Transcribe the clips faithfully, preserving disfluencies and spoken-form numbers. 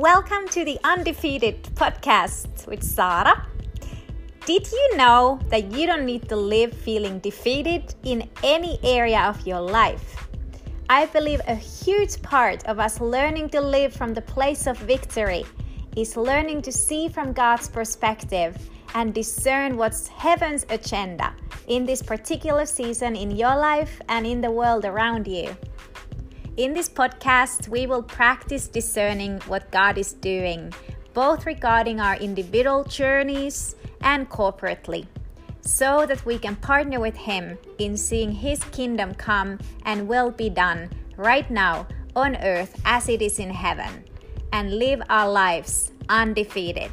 Welcome to the Undefeated Podcast with Sarah. Did you know that you don't need to live feeling defeated in any area of your life? I believe a huge part of us learning to live from the place of victory is learning to see from God's perspective and discern what's heaven's agenda in this particular season in your life and in the world around you. In this podcast, we will practice discerning what God is doing, both regarding our individual journeys and corporately, so that we can partner with Him in seeing His kingdom come and will be done right now on earth as it is in heaven, and live our lives undefeated.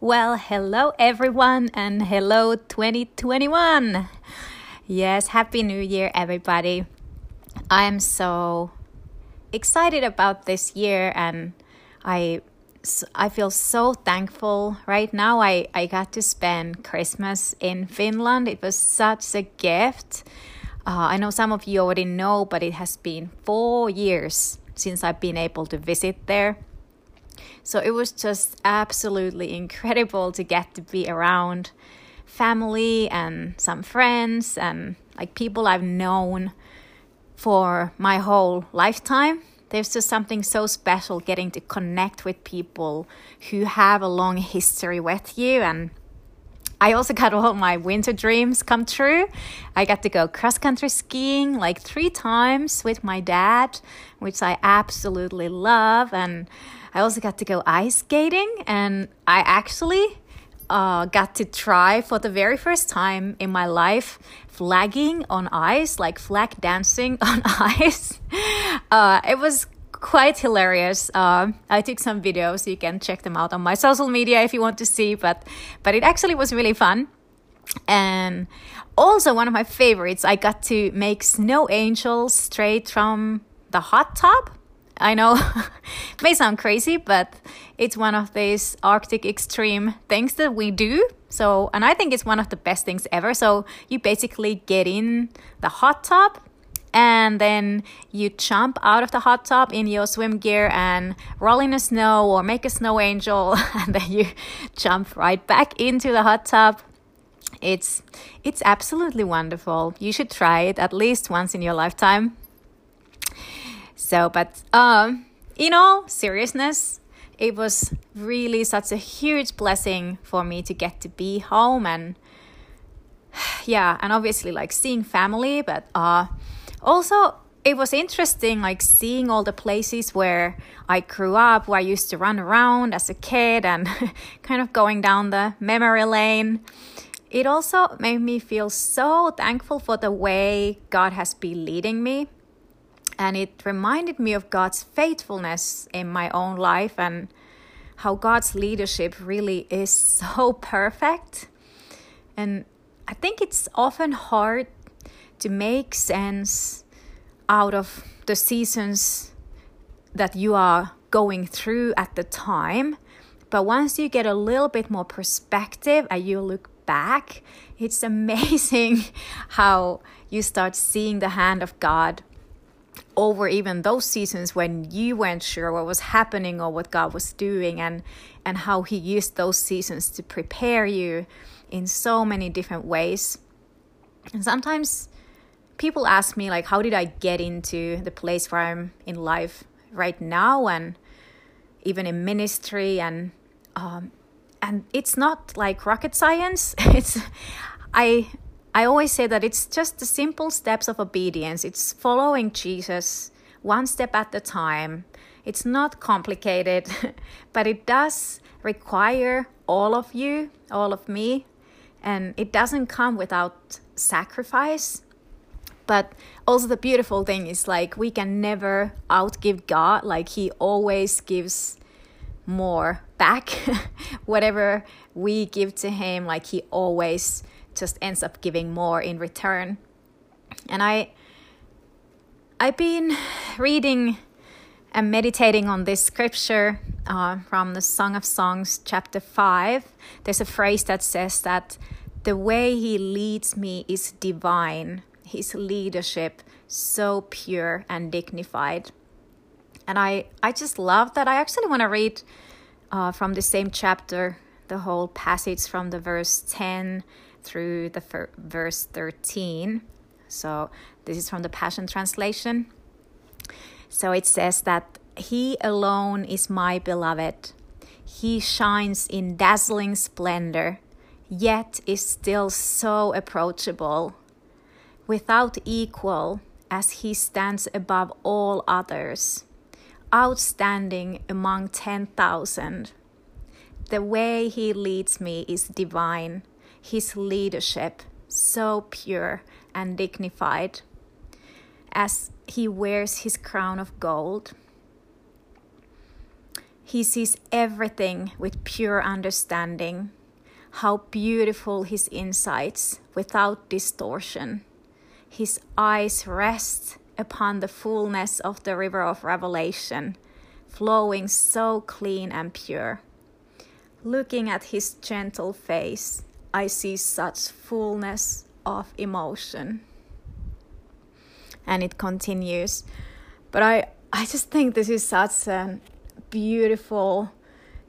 Well, hello everyone, and hello twenty twenty-one. Yes, happy new year everybody. I am so excited about this year, and I I feel so thankful. Right now I I got to spend Christmas in Finland. It was such a gift. Uh, I know some of you already know, but it has been four years since I've been able to visit there. So it was just absolutely incredible to get to be around family and some friends and like people I've known for my whole lifetime. There's just something so special getting to connect with people who have a long history with you. And I also got all my winter dreams come true. I got to go cross-country skiing like three times with my dad, which I absolutely love. And I also got to go ice skating, and I actually uh, got to try for the very first time in my life flagging on ice, like flag dancing on ice. Uh, it was quite hilarious. Uh, I took some videos. You can check them out on my social media if you want to see, but, but it actually was really fun. And also one of my favorites, I got to make snow angels straight from the hot tub. I know it may sound crazy, but it's one of these Arctic extreme things that we do. So, and I think it's one of the best things ever. So you basically get in the hot tub and then you jump out of the hot tub in your swim gear and roll in the snow or make a snow angel, and then you jump right back into the hot tub. It's, it's absolutely wonderful. You should try it at least once in your lifetime. So, but um, in all seriousness, it was really such a huge blessing for me to get to be home, and yeah, and obviously like seeing family, but uh, also it was interesting like seeing all the places where I grew up, where I used to run around as a kid, and kind of going down the memory lane. It also made me feel so thankful for the way God has been leading me. And it reminded me of God's faithfulness in my own life and how God's leadership really is so perfect. And I think it's often hard to make sense out of the seasons that you are going through at the time. But once you get a little bit more perspective and you look back, it's amazing how you start seeing the hand of God over even those seasons when you weren't sure what was happening or what God was doing, and and how He used those seasons to prepare you in so many different ways. And sometimes people ask me like, how did I get into the place where I'm in life right now and even in ministry? And um, and it's not like rocket science. it's I I always say that it's just the simple steps of obedience. It's following Jesus one step at a time. It's not complicated, but it does require all of you, all of me, and it doesn't come without sacrifice. But also the beautiful thing is like we can never outgive God. Like He always gives more back. Whatever we give to Him, like He always just ends up giving more in return. And I, I've been reading and meditating on this scripture uh, from the Song of Songs, chapter five. There's a phrase that says that the way He leads me is divine. his leadership so pure and dignified. And I, I just love that. I actually want to read uh, from the same chapter the whole passage from the verse ten through the fir- verse thirteen. So this is from the Passion Translation. So it says that he alone is my beloved. He shines in dazzling splendor, yet is still so approachable. Without equal, as he stands above all others, outstanding among ten thousand. The way he leads me is divine, his leadership so pure and dignified, as he wears his crown of gold. He sees everything with pure understanding, how beautiful his insights without distortion. His eyes rest upon the fullness of the river of revelation, flowing so clean and pure. Looking at his gentle face, I see such fullness of emotion. And it continues. But I, I just think this is such a beautiful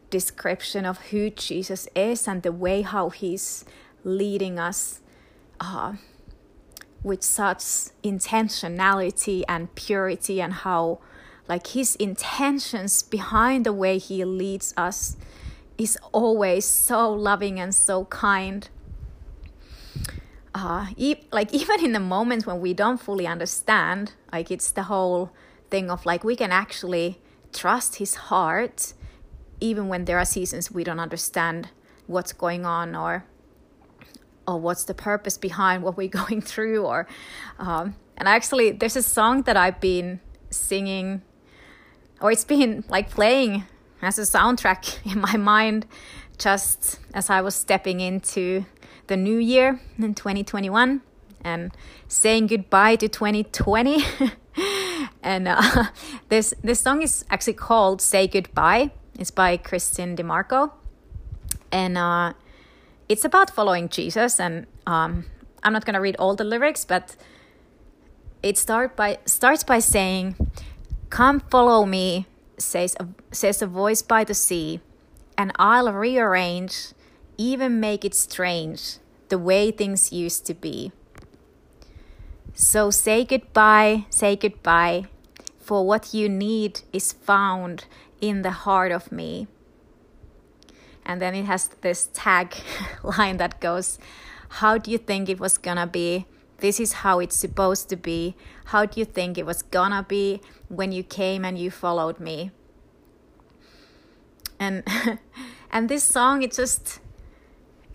description of who Jesus is and the way how he's leading us uh, with such intentionality and purity, and how like his intentions behind the way he leads us is always so loving and so kind. Uh, e- like even in the moments when we don't fully understand, like it's the whole thing of like we can actually trust his heart even when there are seasons we don't understand what's going on or or what's the purpose behind what we're going through. Or um, and actually there's a song that I've been singing, or it's been like playing as a soundtrack in my mind just as I was stepping into the new year in twenty twenty-one and saying goodbye to twenty twenty. And uh, this this song is actually called Say Goodbye. It's by Christian DiMarco. And uh, it's about following Jesus. And um, I'm not going to read all the lyrics, but it start by starts by saying, "Come follow me," says a, says a voice by the sea, "and I'll rearrange, even make it strange, the way things used to be. So say goodbye, say goodbye, for what you need is found in the heart of me." And then it has this tag line that goes, "How do you think it was gonna be? This is how it's supposed to be. How do you think it was gonna be when you came and you followed me?" And and this song, it just,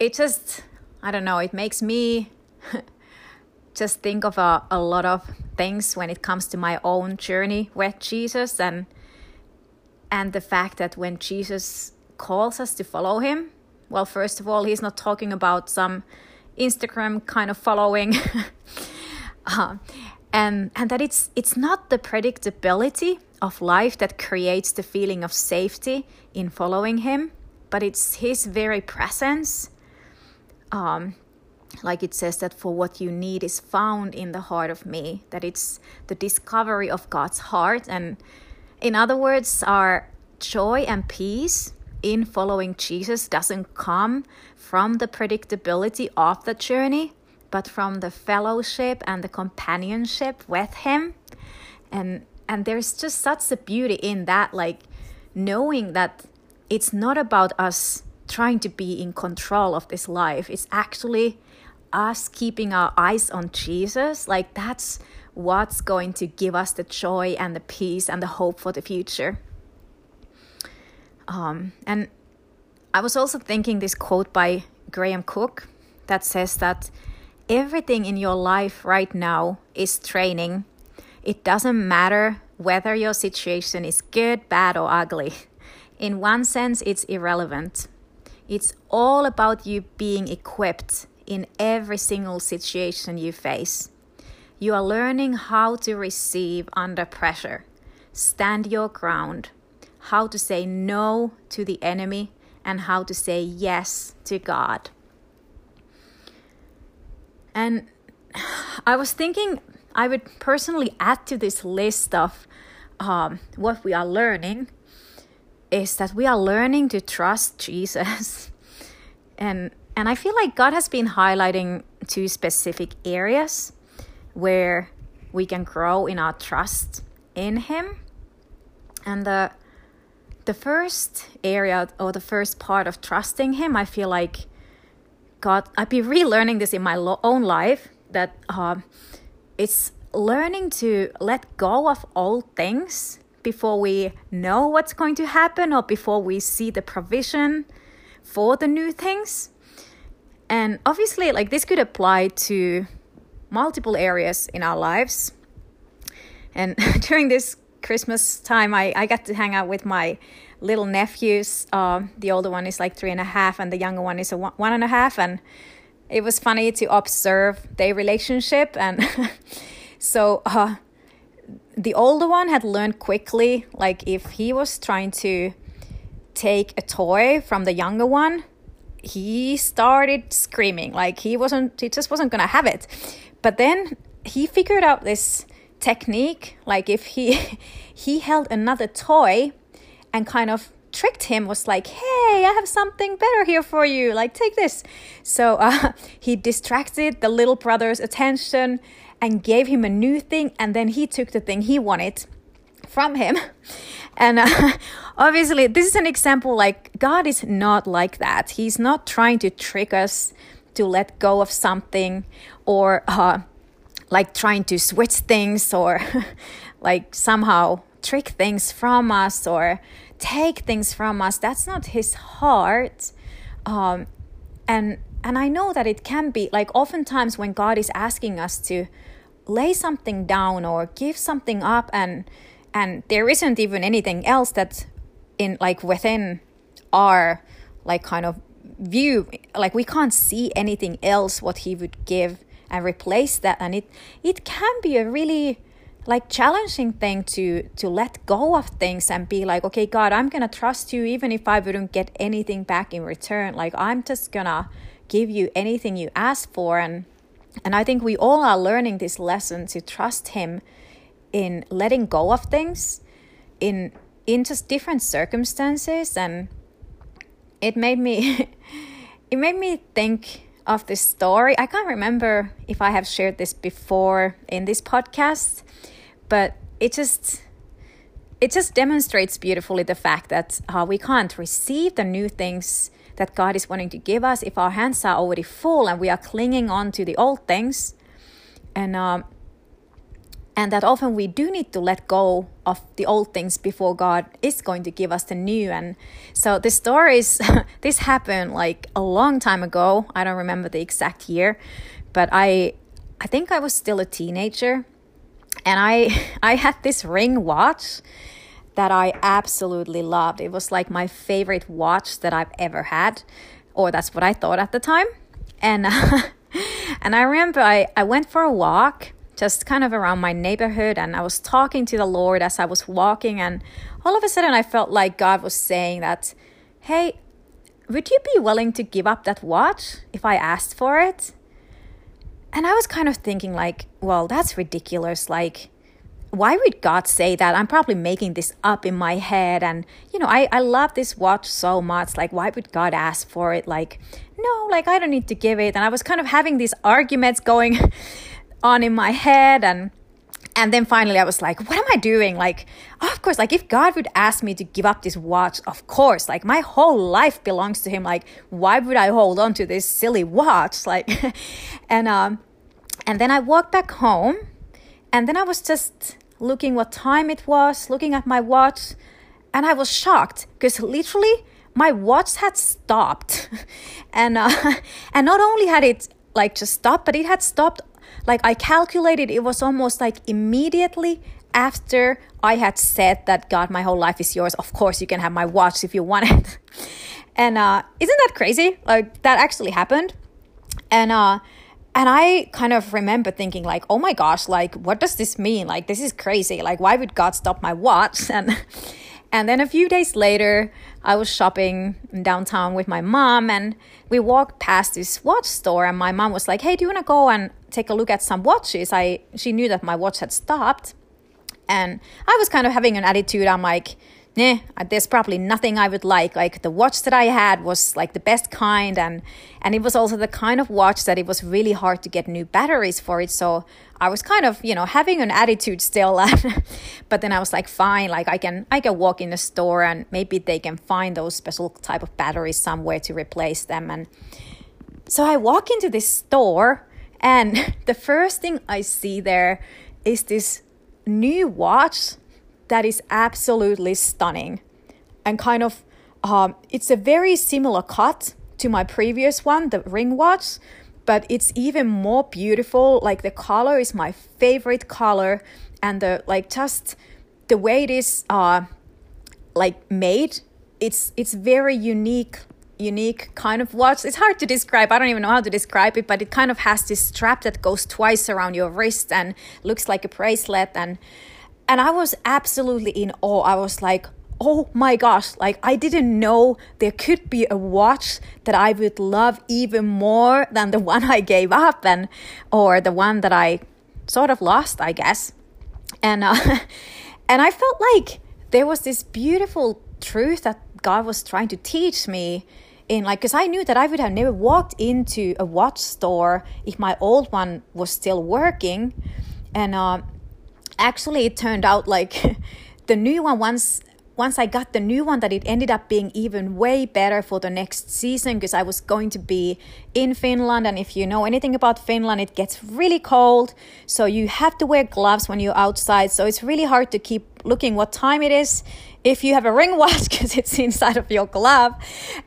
it just, I don't know, it makes me just think of a, a lot of things when it comes to my own journey with Jesus, and and the fact that when Jesus calls us to follow him, well, first of all, he's not talking about some Instagram kind of following, uh, and and that it's it's not the predictability of life that creates the feeling of safety in following him, but it's his very presence. Um, Like it says that for what you need is found in the heart of me, that it's the discovery of God's heart. And in other words, our joy and peace in following Jesus doesn't come from the predictability of the journey, but from the fellowship and the companionship with him. And and there's just such a beauty in that, like knowing that it's not about us trying to be in control of this life. It's actually us keeping our eyes on Jesus. Like that's what's going to give us the joy and the peace and the hope for the future. Um, and I was also thinking this quote by Graham Cook that says that everything in your life right now is training. It doesn't matter whether your situation is good, bad, or ugly. In one sense, it's irrelevant. It's all about you being equipped in every single situation you face. You are learning how to receive under pressure, stand your ground, how to say no to the enemy, and how to say yes to God. And I was thinking I would personally add to this list of um, what we are learning is that we are learning to trust Jesus. and and I feel like God has been highlighting two specific areas where we can grow in our trust in Him. And the the first area or the first part of trusting Him, I feel like God, I've been relearning this in my lo- own life, that uh, it's learning to let go of old things before we know what's going to happen or before we see the provision for the new things. And obviously, like, this could apply to multiple areas in our lives. And during this Christmas time, I, I got to hang out with my little nephews. Uh, the older one is like three and a half and the younger one is a one, one and a half. And it was funny to observe their relationship. And so uh, the older one had learned quickly, like if he was trying to take a toy from the younger one, he started screaming, like he wasn't, he just wasn't going to have it. But then he figured out this technique, like if he he held another toy and kind of tricked him, was like, hey, I have something better here for you, like take this. So uh, he distracted the little brother's attention and gave him a new thing, and then he took the thing he wanted from him. And uh, obviously this is an example, like God is not like that. He's not trying to trick us to let go of something or uh like trying to switch things or like somehow trick things from us or take things from us. That's not His heart. Um, and and I know that it can be, like oftentimes when God is asking us to lay something down or give something up, and and there isn't even anything else that's in, like within our like kind of view, like we can't see anything else what He would give and replace that. And it it can be a really like challenging thing to to let go of things and be like, okay, God, I'm gonna trust you even if I wouldn't get anything back in return. Like I'm just gonna give you anything you ask for. And and I think we all are learning this lesson to trust Him in letting go of things in in just different circumstances. And it made me it made me think of this story. I can't remember if I have shared this before in this podcast, but it just it just demonstrates beautifully the fact that uh, we can't receive the new things that God is wanting to give us if our hands are already full and we are clinging on to the old things. And um, and that often we do need to let go of the old things before God is going to give us the new. And so the stories, this happened like a long time ago. I don't remember the exact year, but I I think I was still a teenager. And I I had this ring watch that I absolutely loved. It was like my favorite watch that I've ever had, or that's what I thought at the time. And, uh, and I remember I, I went for a walk, just kind of around my neighborhood, and I was talking to the Lord as I was walking, and all of a sudden I felt like God was saying that, hey, would you be willing to give up that watch if I asked for it? And I was kind of thinking like, well, that's ridiculous. Like, why would God say that? I'm probably making this up in my head. And, you know, I, I love this watch so much. Like, why would God ask for it? Like, no, like I don't need to give it. And I was kind of having these arguments going on in my head, and and then finally I was like, what am I doing? Like, oh, of course, like if God would ask me to give up this watch, of course, like my whole life belongs to Him. Like, why would I hold on to this silly watch? Like, and um, and then I walked back home, and then I was just looking what time it was, looking at my watch, and I was shocked because literally my watch had stopped, and uh, and not only had it like just stopped, but it had stopped. Like I calculated, it was almost like immediately after I had said that, God, my whole life is yours. Of course, you can have my watch if you want it. And uh, isn't that crazy? Like that actually happened. And uh, and I kind of remember thinking like, oh my gosh, like what does this mean? Like this is crazy. Like why would God stop my watch? And and then a few days later, I was shopping downtown with my mom, and we walked past this watch store, and my mom was like, hey, do you want to go and take a look at some watches. I she knew that my watch had stopped, and I was kind of having an attitude. I'm like, nah, there's probably nothing I would like. Like the watch that I had was like the best kind, and and it was also the kind of watch that it was really hard to get new batteries for it. So I was kind of, you know, having an attitude still. But then I was like, fine, like I can I can walk in a store and maybe they can find those special type of batteries somewhere to replace them. And so I walk into this store, and the first thing I see there is this new watch that is absolutely stunning, and kind of um, it's a very similar cut to my previous one, the ring watch, but it's even more beautiful. Like the color is my favorite color, and the like just the way it is uh, like made, it's it's very unique unique kind of watch. It's hard to describe. I don't even know how to describe it, but it kind of has this strap that goes twice around your wrist and looks like a bracelet. And And I was absolutely in awe. I was like, oh my gosh, like I didn't know there could be a watch that I would love even more than the one I gave up, and or the one that I sort of lost, I guess. And uh, and I felt like there was this beautiful truth that God was trying to teach me in, like, because I knew that I would have never walked into a watch store if my old one was still working. And um uh, Actually, it turned out like the new one, once once I got the new one, that it ended up being even way better for the next season, because I was going to be in Finland. And if you know anything about Finland, it gets really cold. So you have to wear gloves when you're outside. So it's really hard to keep looking what time it is if you have a ring watch, because it's inside of your glove.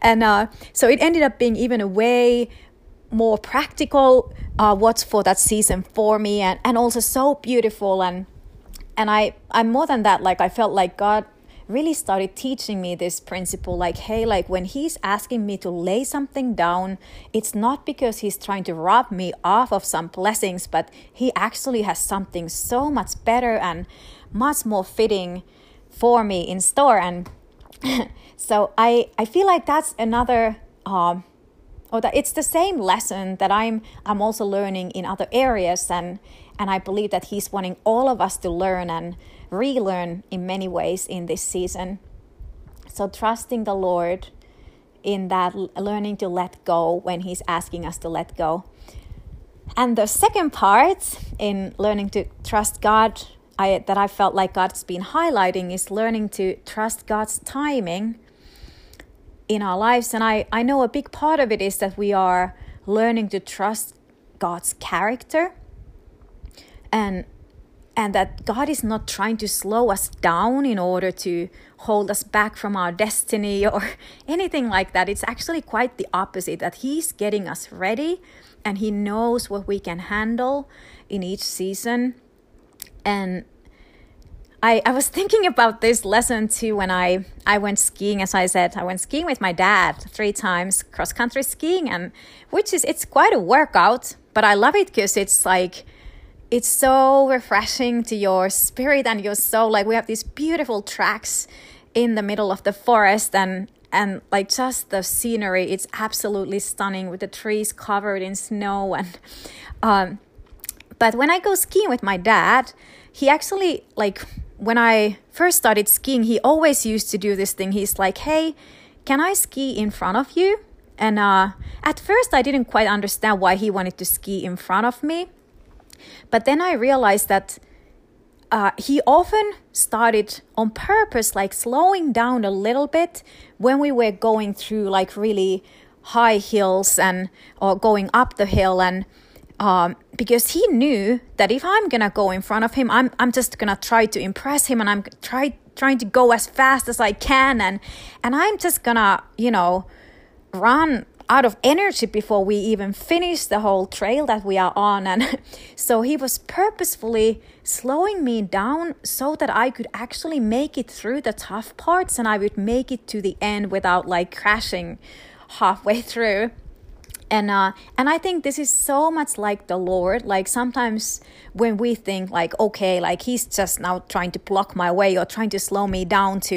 And uh, so it ended up being even a way more practical uh, watch for that season for me, and, and also so beautiful. And And I, I'm more than that, like I felt like God really started teaching me this principle, like, hey, like when he's asking me to lay something down, it's not because he's trying to rob me off of some blessings, but he actually has something so much better and much more fitting for me in store. And so I, I feel like that's another, um, or that it's the same lesson that I'm, I'm also learning in other areas. And And I believe that he's wanting all of us to learn and relearn in many ways in this season. So trusting the Lord in that, learning to let go when he's asking us to let go. And the second part in learning to trust God, I, that I felt like God's been highlighting, is learning to trust God's timing in our lives. And I, I know a big part of it is that we are learning to trust God's character. And and that God is not trying to slow us down in order to hold us back from our destiny or anything like that. It's actually quite the opposite, that he's getting us ready and he knows what we can handle in each season. And I, I was thinking about this lesson too when I, I went skiing. As I said, I went skiing with my dad three times, cross-country skiing, and which is, it's quite a workout, but I love it because it's like, it's so refreshing to your spirit and your soul. Like we have these beautiful tracks in the middle of the forest, and and like just the scenery, it's absolutely stunning with the trees covered in snow. And um, but when I go skiing with my dad, he actually, like when I first started skiing, he always used to do this thing. He's like, "Hey, can I ski in front of you?" And uh, at first, I didn't quite understand why he wanted to ski in front of me. But then I realized that uh, he often started on purpose, like slowing down a little bit when we were going through like really high hills and or going up the hill, and um, because he knew that if I'm gonna go in front of him, I'm I'm just gonna try to impress him, and I'm try trying to go as fast as I can, and and I'm just gonna, you know, run out of energy before we even finish the whole trail that we are on. And so he was purposefully slowing me down so that I could actually make it through the tough parts, and I would make it to the end without like crashing halfway through. And uh, and I think this is so much like the Lord. Like sometimes when we think like, okay, like he's just now trying to block my way or trying to slow me down to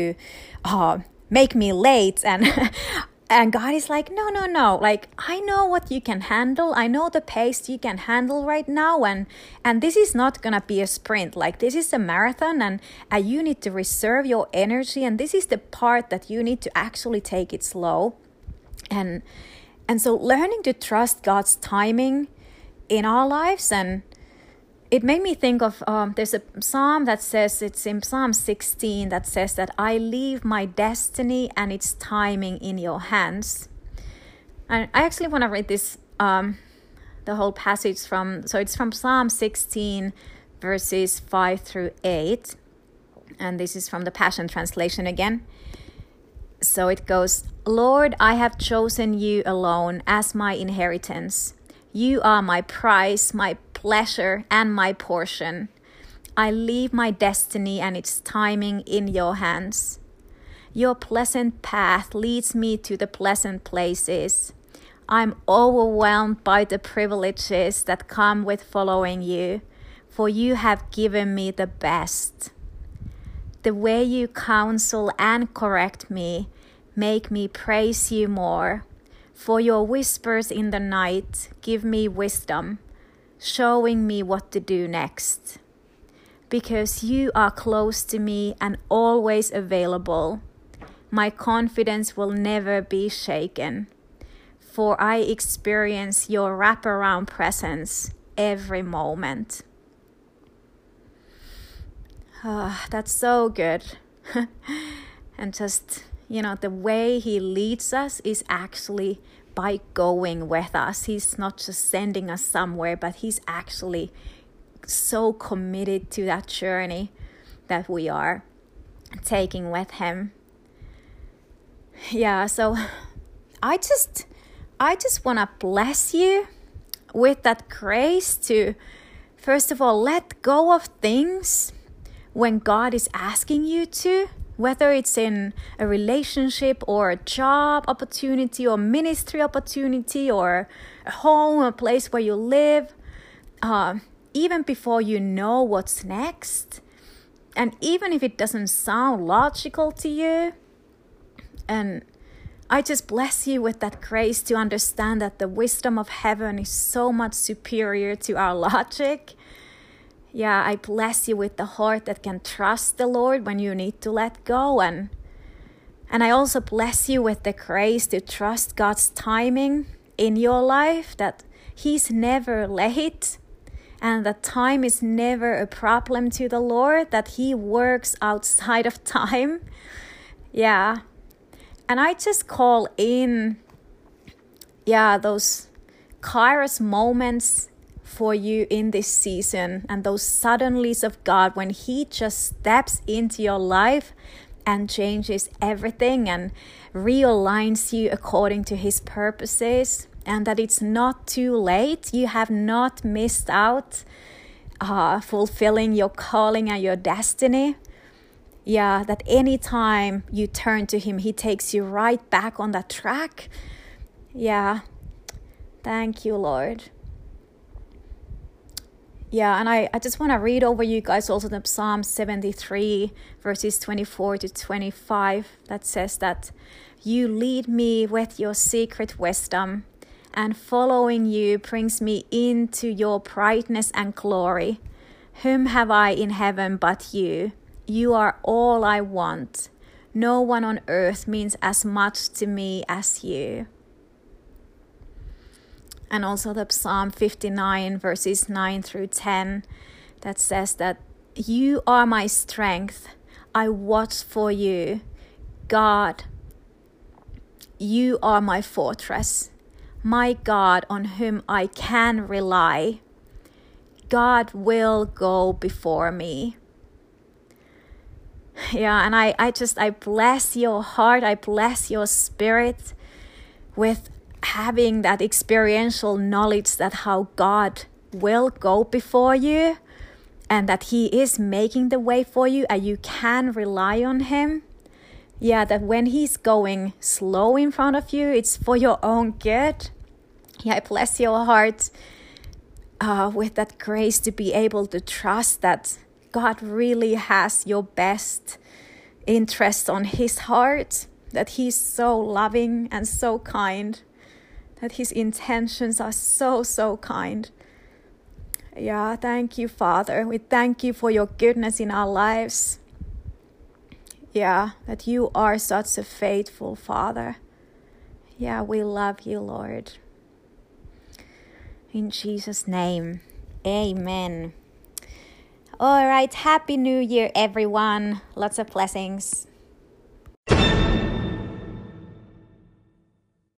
uh, make me late, and And God is like, no, no, no. Like, I know what you can handle. I know the pace you can handle right now. And and this is not going to be a sprint. Like, this is a marathon, and uh, you need to reserve your energy. And this is the part that you need to actually take it slow. And and so learning to trust God's timing in our lives. And it made me think of, um, there's a psalm that says, it's in Psalm sixteen, that says that I leave my destiny and its timing in your hands. And I actually want to read this, um, the whole passage from, so it's from Psalm sixteen, verses five through eight. And this is from the Passion Translation again. So it goes, Lord, I have chosen you alone as my inheritance. You are my prize, my pleasure, and my portion. I leave my destiny and its timing in your hands. Your pleasant path leads me to the pleasant places. I'm overwhelmed by the privileges that come with following you, for you have given me the best. The way you counsel and correct me make me praise you more. For your whispers in the night give me wisdom, showing me what to do next. Because you are close to me and always available, my confidence will never be shaken. For I experience your wraparound presence every moment. Oh, that's so good. And just, you know, the way he leads us is actually by going with us. He's not just sending us somewhere, but he's actually so committed to that journey that we are taking with him. Yeah, so I just, I just want to bless you with that grace to, first of all, let go of things when God is asking you to. Whether it's in a relationship or a job opportunity or ministry opportunity or a home, a place where you live, uh, even before you know what's next, and even if it doesn't sound logical to you. And I just bless you with that grace to understand that the wisdom of heaven is so much superior to our logic. Yeah, I bless you with the heart that can trust the Lord when you need to let go. And and I also bless you with the grace to trust God's timing in your life, that he's never late and that time is never a problem to the Lord, that he works outside of time. Yeah. And I just call in, yeah, those Kairos moments for you in this season, and those suddenlies of God when he just steps into your life and changes everything and realigns you according to his purposes, and that it's not too late. You have not missed out uh, fulfilling your calling and your destiny. Yeah, that any time you turn to him, he takes you right back on that track. Yeah, thank you, Lord. Yeah, and I, I just want to read over you guys also the Psalm seventy-three, verses twenty-four to twenty-five, that says that you lead me with your secret wisdom, and following you brings me into your brightness and glory. Whom have I in heaven but you? You are all I want. No one on earth means as much to me as you. And also the Psalm fifty-nine, verses nine through ten, that says that you are my strength. I watch for you. God, you are my fortress, my God on whom I can rely. God will go before me. Yeah, and I, I just, I bless your heart. I bless your spirit with having that experiential knowledge that how God will go before you and that he is making the way for you and you can rely on him. Yeah, that when he's going slow in front of you, it's for your own good. Yeah, I bless your heart uh, with that grace to be able to trust that God really has your best interests on his heart. that he's so loving and so kind, that his intentions are so, so kind. Yeah, thank you, Father. We thank you for your goodness in our lives. Yeah, that you are such a faithful Father. Yeah, we love you, Lord. In Jesus' name, amen. All right, Happy New Year, everyone. Lots of blessings.